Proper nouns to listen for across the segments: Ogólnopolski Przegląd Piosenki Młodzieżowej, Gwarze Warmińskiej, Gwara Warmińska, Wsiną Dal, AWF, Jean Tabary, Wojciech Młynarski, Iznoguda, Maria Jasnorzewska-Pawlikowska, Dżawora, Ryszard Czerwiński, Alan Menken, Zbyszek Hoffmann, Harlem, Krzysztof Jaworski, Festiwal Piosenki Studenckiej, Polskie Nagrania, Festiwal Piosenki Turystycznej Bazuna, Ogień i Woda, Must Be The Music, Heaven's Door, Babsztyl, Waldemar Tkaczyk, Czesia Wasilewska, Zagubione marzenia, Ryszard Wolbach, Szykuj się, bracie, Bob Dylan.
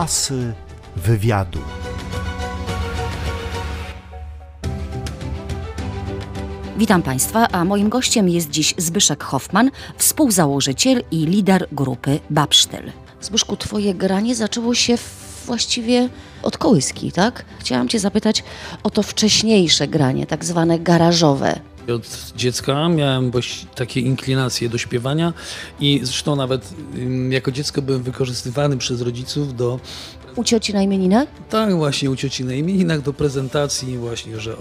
asy wywiadu. Witam Państwa, a moim gościem jest dziś Zbyszek Hoffmann, współzałożyciel i lider grupy Babsztyl. Zbyszku, Twoje granie zaczęło się właściwie od kołyski, tak? Chciałam Cię zapytać o to wcześniejsze granie, tak zwane garażowe. Od dziecka miałem takie inklinacje do śpiewania i zresztą nawet jako dziecko byłem wykorzystywany przez rodziców do... U cioci na imieninach? Tak, właśnie u cioci na imieninach, do prezentacji właśnie, że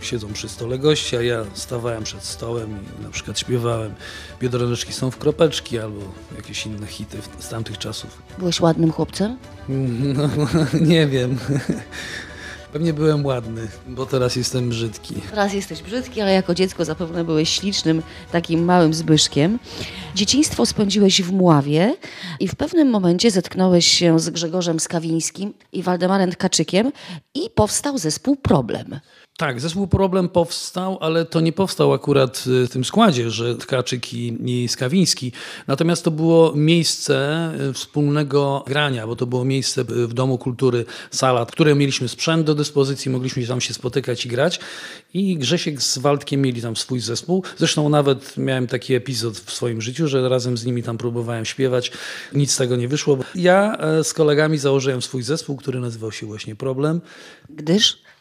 siedzą przy stole gościa, ja stawałem przed stołem i na przykład śpiewałem Biedroneczki są w kropeczki albo jakieś inne hity z tamtych czasów. Byłeś ładnym chłopcem? No, nie wiem. Pewnie byłem ładny, bo teraz jestem brzydki. Teraz jesteś brzydki, ale jako dziecko zapewne byłeś ślicznym, takim małym Zbyszkiem. Dzieciństwo spędziłeś w Mławie i w pewnym momencie zetknąłeś się z Grzegorzem Skawińskim i Waldemarem Tkaczykiem i powstał zespół Problem. Tak, zespół Problem powstał, ale to nie powstał akurat w tym składzie, że Tkaczyk i Skawiński. Natomiast to było miejsce wspólnego grania, bo to było miejsce w Domu Kultury, sala, w której mieliśmy sprzęt do dyspozycji, mogliśmy tam się spotykać i grać. I Grzesiek z Waldkiem mieli tam swój zespół. Zresztą nawet miałem taki epizod w swoim życiu, że razem z nimi tam próbowałem śpiewać. Nic z tego nie wyszło. Ja z kolegami założyłem swój zespół, który nazywał się właśnie Problem.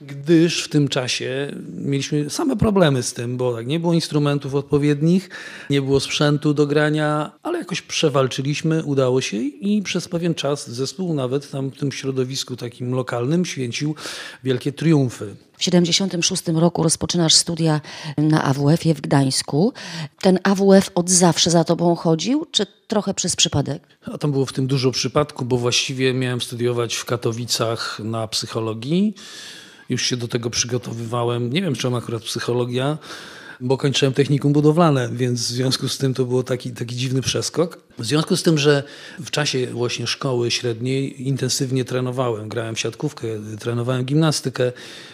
Gdyż w tym czasie mieliśmy same problemy z tym, bo tak, nie było instrumentów odpowiednich, nie było sprzętu do grania, ale jakoś przewalczyliśmy, udało się i przez pewien czas zespół nawet tam w tym środowisku takim lokalnym święcił wielkie triumfy. W 76 roku rozpoczynasz studia na AWF-ie w Gdańsku. Ten AWF od zawsze za tobą chodził, czy trochę przez przypadek? A tam było w tym dużo przypadku, bo właściwie miałem studiować w Katowicach na psychologii. Już się do tego przygotowywałem. Nie wiem, czemu akurat psychologia, bo kończyłem technikum budowlane, więc w związku z tym to był taki dziwny przeskok. W związku z tym, że w czasie właśnie szkoły średniej intensywnie trenowałem. Grałem siatkówkę, trenowałem gimnastykę.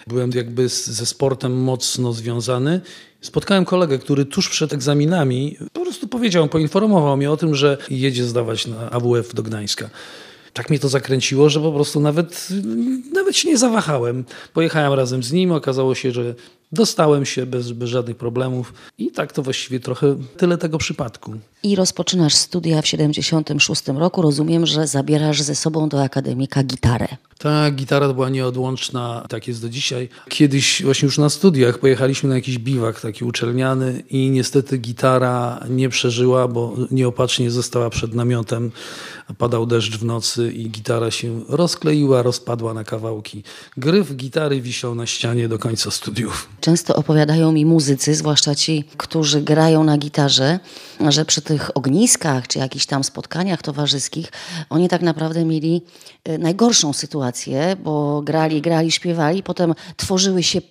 Byłem jakby ze sportem mocno związany. Spotkałem kolegę, który tuż przed egzaminami po prostu poinformował mnie o tym, że jedzie zdawać na AWF do Gdańska. Tak mnie to zakręciło, że po prostu nawet się nie zawahałem. Pojechałem razem z nim, okazało się, że dostałem się bez żadnych problemów i tak to właściwie trochę tyle tego przypadku. I rozpoczynasz studia w 76 roku. Rozumiem, że zabierasz ze sobą do akademika gitarę. Ta gitara była nieodłączna, tak jest do dzisiaj. Kiedyś właśnie już na studiach pojechaliśmy na jakiś biwak taki uczelniany i niestety gitara nie przeżyła, bo nieopatrznie została przed namiotem. Padał deszcz w nocy i gitara się rozkleiła, rozpadła na kawałki. Gryf gitary wisiał na ścianie do końca studiów. Często opowiadają mi muzycy, zwłaszcza ci, którzy grają na gitarze, że przy tych ogniskach czy jakichś tam spotkaniach towarzyskich oni tak naprawdę mieli najgorszą sytuację, bo grali, śpiewali, potem tworzyły się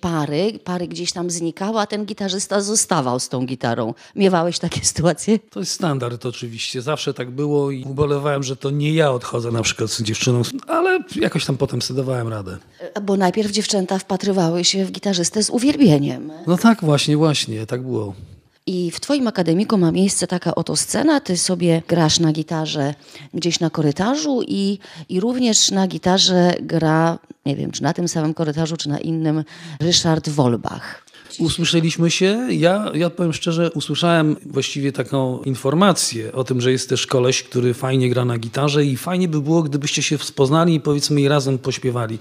pary gdzieś tam znikały, a ten gitarzysta zostawał z tą gitarą. Miewałeś takie sytuacje? To jest standard oczywiście, zawsze tak było i ubolewałem, że to nie ja odchodzę na przykład z dziewczyną, ale jakoś tam potem sobie dawałem radę. Bo najpierw dziewczęta wpatrywały się w gitarzystę z uwielbieniem. No tak, właśnie, tak było. I w Twoim akademiku ma miejsce taka oto scena, Ty sobie grasz na gitarze gdzieś na korytarzu i również na gitarze gra, nie wiem, czy na tym samym korytarzu, czy na innym, Ryszard Wolbach. Usłyszeliśmy się, ja powiem szczerze, usłyszałem właściwie taką informację o tym, że jest też koleś, który fajnie gra na gitarze i fajnie by było, gdybyście się poznali i powiedzmy i razem pośpiewali.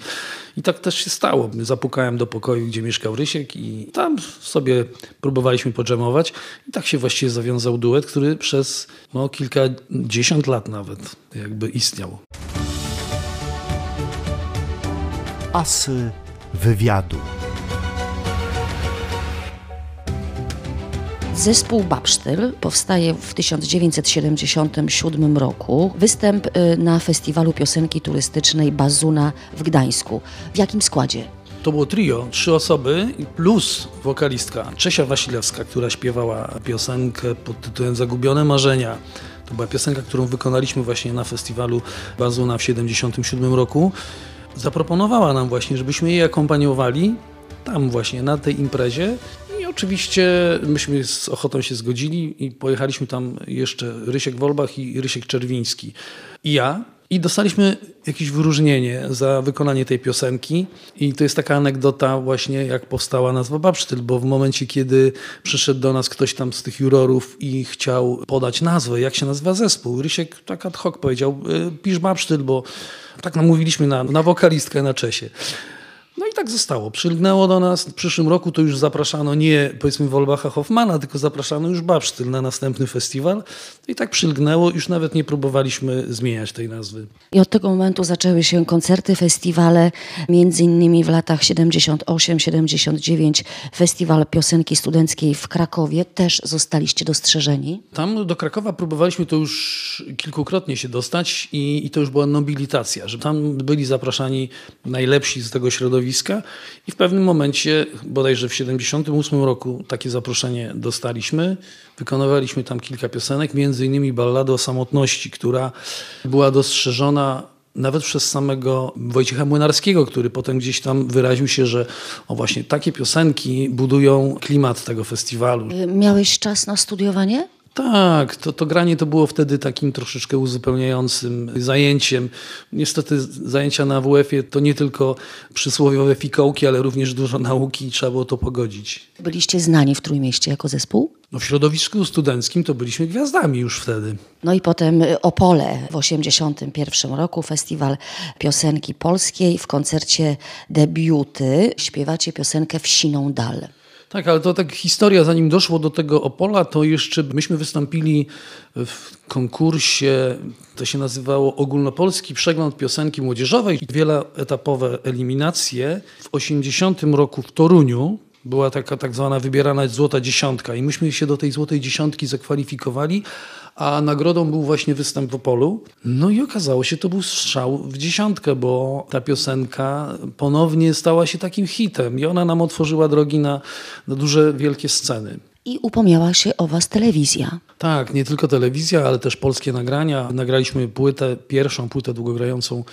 I tak też się stało. Zapukałem do pokoju, gdzie mieszkał Rysiek i tam sobie próbowaliśmy podżemować i tak się właściwie zawiązał duet, który przez kilkadziesiąt lat nawet jakby istniał. Asy wywiadu. Zespół Babsztyl powstaje w 1977 roku. Występ na Festiwalu Piosenki Turystycznej Bazuna w Gdańsku. W jakim składzie? To było trio, 3 osoby plus wokalistka Czesia Wasilewska, która śpiewała piosenkę pod tytułem Zagubione marzenia. To była piosenka, którą wykonaliśmy właśnie na Festiwalu Bazuna w 1977 roku. Zaproponowała nam właśnie, żebyśmy jej akompaniowali tam właśnie na tej imprezie. Oczywiście myśmy z ochotą się zgodzili i pojechaliśmy tam jeszcze Rysiek Wolbach i Rysiek Czerwiński i ja. I dostaliśmy jakieś wyróżnienie za wykonanie tej piosenki. I to jest taka anegdota właśnie, jak powstała nazwa Babsztyl, bo w momencie, kiedy przyszedł do nas ktoś tam z tych jurorów i chciał podać nazwę, jak się nazywa zespół, Rysiek tak ad hoc powiedział, pisz Babsztyl, bo tak namówiliśmy na wokalistkę, na Czesię. No i tak zostało. Przylgnęło do nas. W przyszłym roku to już zapraszano nie, powiedzmy, Wolbacha, Hoffmana, tylko zapraszano już Babsztyl na następny festiwal. I tak przylgnęło. Już nawet nie próbowaliśmy zmieniać tej nazwy. I od tego momentu zaczęły się koncerty, festiwale. Między innymi w latach 78-79 Festiwal Piosenki Studenckiej w Krakowie. Też zostaliście dostrzeżeni. Tam do Krakowa próbowaliśmy to już kilkukrotnie się dostać i to już była nobilitacja, że tam byli zapraszani najlepsi z tego środowiska. I w pewnym momencie, bodajże w 78 roku, takie zaproszenie dostaliśmy. Wykonywaliśmy tam kilka piosenek, między innymi balladę o samotności, która była dostrzeżona nawet przez samego Wojciecha Młynarskiego, który potem gdzieś tam wyraził się, że o właśnie takie piosenki budują klimat tego festiwalu. Miałeś czas na studiowanie? Tak, to granie to było wtedy takim troszeczkę uzupełniającym zajęciem. Niestety zajęcia na AWF-ie to nie tylko przysłowiowe fikołki, ale również dużo nauki i trzeba było to pogodzić. Byliście znani w Trójmieście jako zespół? No, w środowisku studenckim to byliśmy gwiazdami już wtedy. No i potem Opole w 1981 roku, Festiwal Piosenki Polskiej. W koncercie debiuty śpiewacie piosenkę Wsiną Dal. Tak, ale to tak historia, zanim doszło do tego Opola, to jeszcze myśmy wystąpili w konkursie, to się nazywało Ogólnopolski Przegląd Piosenki Młodzieżowej. Wieloetapowe eliminacje. W 80 roku w Toruniu była taka tak zwana wybierana złota dziesiątka i myśmy się do tej złotej dziesiątki zakwalifikowali, a nagrodą był właśnie występ w Opolu. No i okazało się, to był strzał w dziesiątkę, bo ta piosenka ponownie stała się takim hitem i ona nam otworzyła drogi na duże, wielkie sceny. I upomniała się o was telewizja. Tak, nie tylko telewizja, ale też Polskie Nagrania. Nagraliśmy płytę, pierwszą płytę długogrającą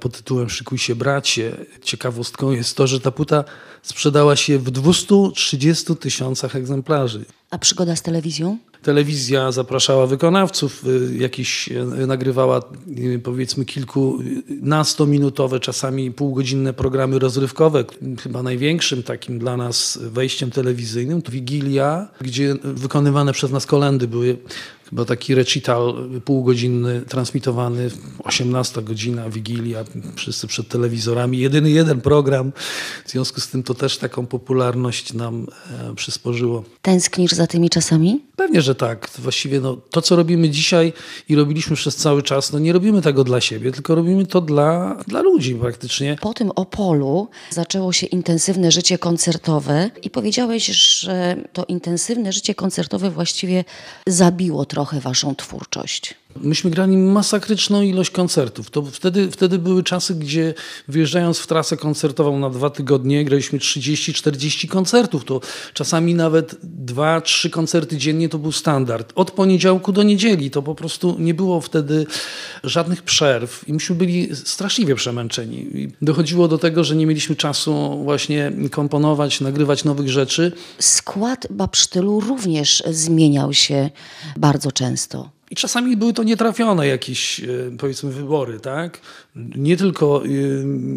pod tytułem Szykuj się, bracie. Ciekawostką jest to, że ta płyta sprzedała się w 230 000 egzemplarzy. A przygoda z telewizją? Telewizja zapraszała wykonawców, jakieś nagrywała, powiedzmy, kilkunastominutowe, czasami półgodzinne programy rozrywkowe. Chyba największym takim dla nas wejściem telewizyjnym to Wigilia, gdzie wykonywane przez nas kolędy były. Bo taki recital półgodzinny, transmitowany, 18 godzina, Wigilia, wszyscy przed telewizorami. Jedyny jeden program, w związku z tym to też taką popularność nam przysporzyło. Tęsknisz za tymi czasami? Pewnie, że tak. Właściwie to, co robimy dzisiaj i robiliśmy przez cały czas, nie robimy tego dla siebie, tylko robimy to dla ludzi praktycznie. Po tym Opolu zaczęło się intensywne życie koncertowe i powiedziałeś, że to intensywne życie koncertowe właściwie zabiło trochę waszą twórczość. Myśmy grali masakryczną ilość koncertów. To wtedy były czasy, gdzie wyjeżdżając w trasę koncertową na 2 tygodnie graliśmy 30-40 koncertów. To czasami nawet 2-3 koncerty dziennie to był standard. Od poniedziałku do niedzieli to po prostu nie było wtedy żadnych przerw i myśmy byli straszliwie przemęczeni. I dochodziło do tego, że nie mieliśmy czasu właśnie komponować, nagrywać nowych rzeczy. Skład Babsztylu również zmieniał się bardzo często. I czasami były to nietrafione jakieś, powiedzmy, wybory, tak? Nie tylko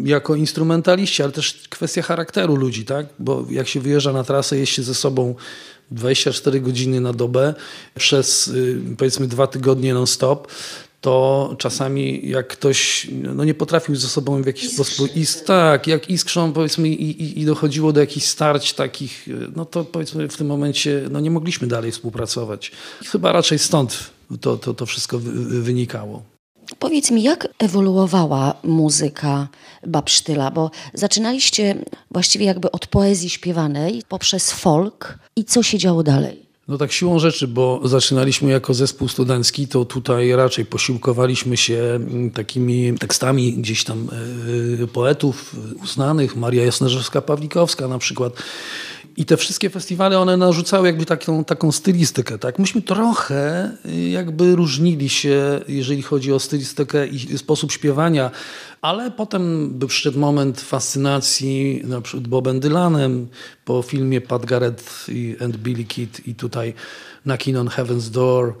jako instrumentaliści, ale też kwestia charakteru ludzi, tak? Bo jak się wyjeżdża na trasę, jest się ze sobą 24 godziny na dobę przez, powiedzmy, 2 tygodnie non-stop, to czasami jak ktoś nie potrafił ze sobą w jakiś sposób... Tak, jak iskrzą, powiedzmy, i dochodziło do jakichś starć takich, to powiedzmy w tym momencie nie mogliśmy dalej współpracować. I chyba raczej stąd to wszystko wynikało. Powiedz mi, jak ewoluowała muzyka Babsztyla? Bo zaczynaliście właściwie jakby od poezji śpiewanej poprzez folk i co się działo dalej? No tak siłą rzeczy, bo zaczynaliśmy jako zespół studencki, to tutaj raczej posiłkowaliśmy się takimi tekstami gdzieś tam poetów uznanych, Maria Jasnorzewska-Pawlikowska na przykład. I te wszystkie festiwale, one narzucały jakby taką stylistykę, tak? Myśmy trochę jakby różnili się, jeżeli chodzi o stylistykę i sposób śpiewania, ale potem był przyszedł moment fascynacji na przykład Bobem Dylanem, po filmie Pat Garrett i Billy Kid i tutaj na kino Heaven's Door.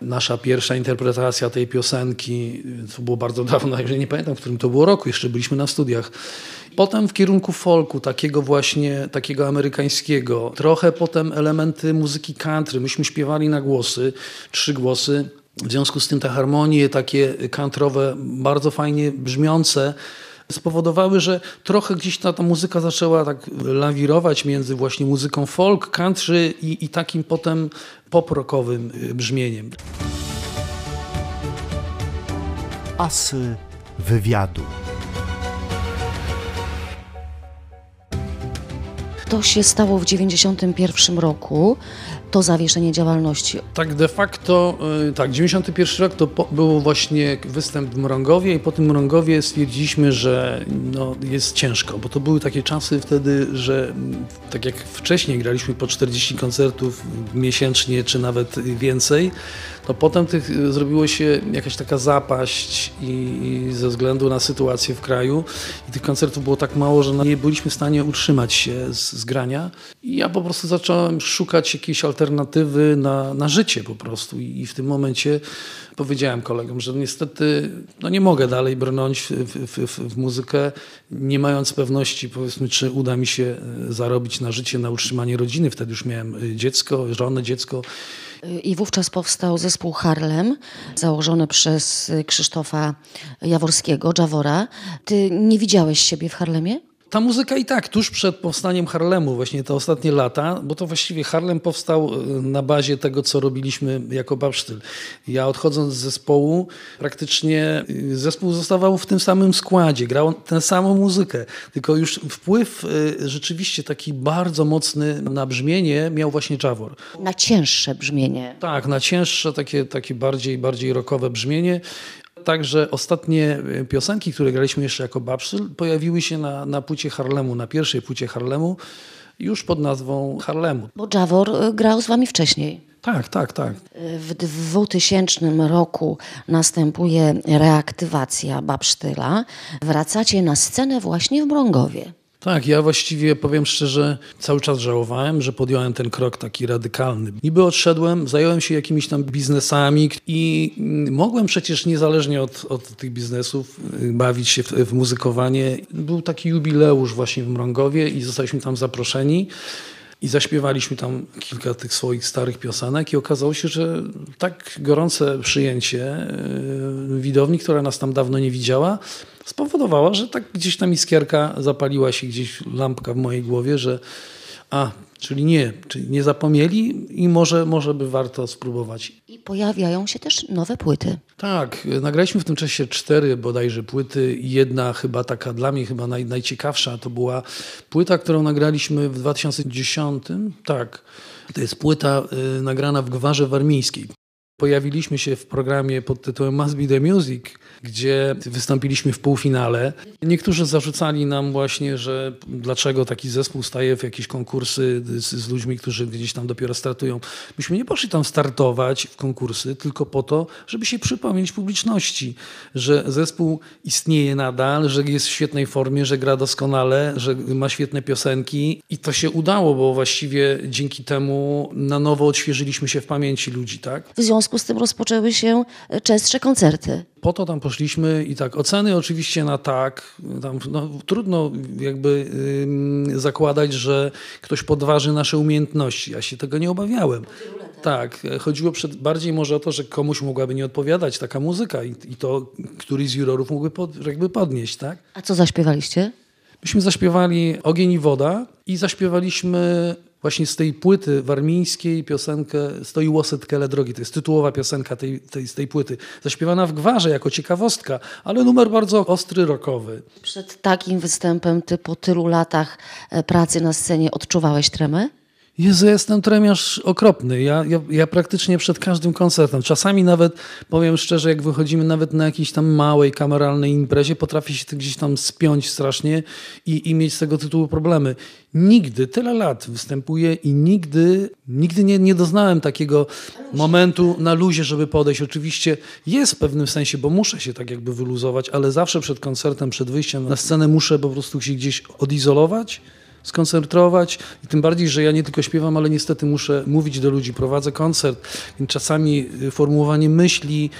Nasza pierwsza interpretacja tej piosenki, to było bardzo dawno, jeżeli nie pamiętam, w którym to było roku, jeszcze byliśmy na studiach. Potem w kierunku folku, takiego właśnie, takiego amerykańskiego. Trochę potem elementy muzyki country. Myśmy śpiewali na głosy, 3 głosy. W związku z tym te harmonie takie country'owe, bardzo fajnie brzmiące, spowodowały, że trochę gdzieś ta muzyka zaczęła tak lawirować między właśnie muzyką folk, country i takim potem pop-rockowym brzmieniem. Asy wywiadu. To się stało w 1991 roku, to zawieszenie działalności. Tak de facto, tak, 91 rok to był właśnie występ w Mrągowie i po tym Mrągowie stwierdziliśmy, że no, jest ciężko, bo to były takie czasy wtedy, że tak jak wcześniej graliśmy po 40 koncertów miesięcznie czy nawet więcej, to potem zrobiło się jakaś taka zapaść i ze względu na sytuację w kraju i tych koncertów było tak mało, że nie byliśmy w stanie utrzymać się z grania i ja po prostu zacząłem szukać jakiejś alternatywy na życie po prostu i w tym momencie powiedziałem kolegom, że niestety no nie mogę dalej brnąć w muzykę, nie mając pewności, powiedzmy, czy uda mi się zarobić na życie, na utrzymanie rodziny. Wtedy już miałem dziecko, żonę, dziecko. I wówczas powstał zespół Harlem, założony przez Krzysztofa Jaworskiego, Dżawora. Ty nie widziałeś siebie w Harlemie? Ta muzyka i tak tuż przed powstaniem Harlemu, właśnie te ostatnie lata, bo to właściwie Harlem powstał na bazie tego, co robiliśmy jako Babsztyl. Ja odchodząc z zespołu, praktycznie zespół zostawał w tym samym składzie, grał tę samą muzykę, tylko już wpływ rzeczywiście taki bardzo mocny na brzmienie miał właśnie Dżawor. Na cięższe brzmienie. Tak, na cięższe, takie bardziej rockowe brzmienie. Także ostatnie piosenki, które graliśmy jeszcze jako Babsztyl, pojawiły się na płycie Harlemu, na pierwszej płycie Harlemu, już pod nazwą Harlemu. Bo Dżawor grał z wami wcześniej. Tak. W 2000 roku następuje reaktywacja Babsztyla. Wracacie na scenę właśnie w Mrągowie. Tak, ja właściwie powiem szczerze, cały czas żałowałem, że podjąłem ten krok taki radykalny. Niby odszedłem, zająłem się jakimiś tam biznesami i mogłem przecież niezależnie od tych biznesów bawić się w muzykowanie. Był taki jubileusz właśnie w Mrągowie i zostaliśmy tam zaproszeni. I zaśpiewaliśmy tam kilka tych swoich starych piosenek i okazało się, że tak gorące przyjęcie widowni, która nas tam dawno nie widziała, spowodowała, że tak gdzieś tam iskierka zapaliła się, gdzieś lampka w mojej głowie, że czyli nie zapomnieli i może by warto spróbować. I pojawiają się też nowe płyty. Tak, nagraliśmy w tym czasie 4 bodajże płyty i jedna chyba taka dla mnie chyba najciekawsza to była płyta, którą nagraliśmy w 2010, tak. To jest płyta nagrana w Gwarze Warmińskiej. Pojawiliśmy się w programie pod tytułem Must Be The Music, gdzie wystąpiliśmy w półfinale. Niektórzy zarzucali nam właśnie, że dlaczego taki zespół staje w jakieś konkursy z ludźmi, którzy gdzieś tam dopiero startują. Myśmy nie poszli tam startować w konkursy, tylko po to, żeby się przypomnieć publiczności, że zespół istnieje nadal, że jest w świetnej formie, że gra doskonale, że ma świetne piosenki i to się udało, bo właściwie dzięki temu na nowo odświeżyliśmy się w pamięci ludzi, tak? W związku z tym rozpoczęły się częstsze koncerty. Po to tam poszliśmy i tak, oceny oczywiście na tak. Tam, no, trudno jakby zakładać, że ktoś podważy nasze umiejętności. Ja się tego nie obawiałem. Tak, chodziło bardziej może o to, że komuś mogłaby nie odpowiadać taka muzyka i to któryś z jurorów mógłby jakby podnieść, tak? A co zaśpiewaliście? Myśmy zaśpiewali Ogień i Woda i zaśpiewaliśmy właśnie z tej płyty warmińskiej piosenkę Stoi łoset kele drogi. To jest tytułowa piosenka z tej płyty. Zaśpiewana w Gwarze jako ciekawostka, ale numer bardzo ostry, rockowy. Przed takim występem ty po tylu latach pracy na scenie odczuwałeś tremę? Jezu, ja jestem tremiarz okropny. Ja praktycznie przed każdym koncertem, czasami nawet, powiem szczerze, jak wychodzimy nawet na jakiejś tam małej, kameralnej imprezie, potrafię się gdzieś tam spiąć strasznie i mieć z tego tytułu problemy. Nigdy, tyle lat występuję i nigdy nie doznałem takiego momentu na luzie, żeby podejść. Oczywiście jest w pewnym sensie, bo muszę się tak jakby wyluzować, ale zawsze przed koncertem, przed wyjściem na scenę muszę po prostu się gdzieś odizolować, skoncentrować. I tym bardziej, że ja nie tylko śpiewam, ale niestety muszę mówić do ludzi, prowadzę koncert. Więc czasami formułowanie myśli,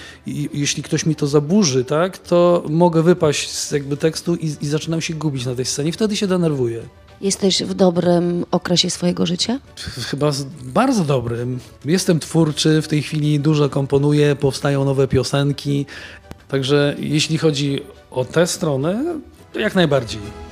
jeśli ktoś mi to zaburzy, tak, to mogę wypaść z jakby tekstu i zaczynam się gubić na tej scenie. Wtedy się denerwuję. Jesteś w dobrym okresie swojego życia? Chyba bardzo dobrym. Jestem twórczy, w tej chwili dużo komponuję, powstają nowe piosenki. Także jeśli chodzi o tę stronę, to jak najbardziej.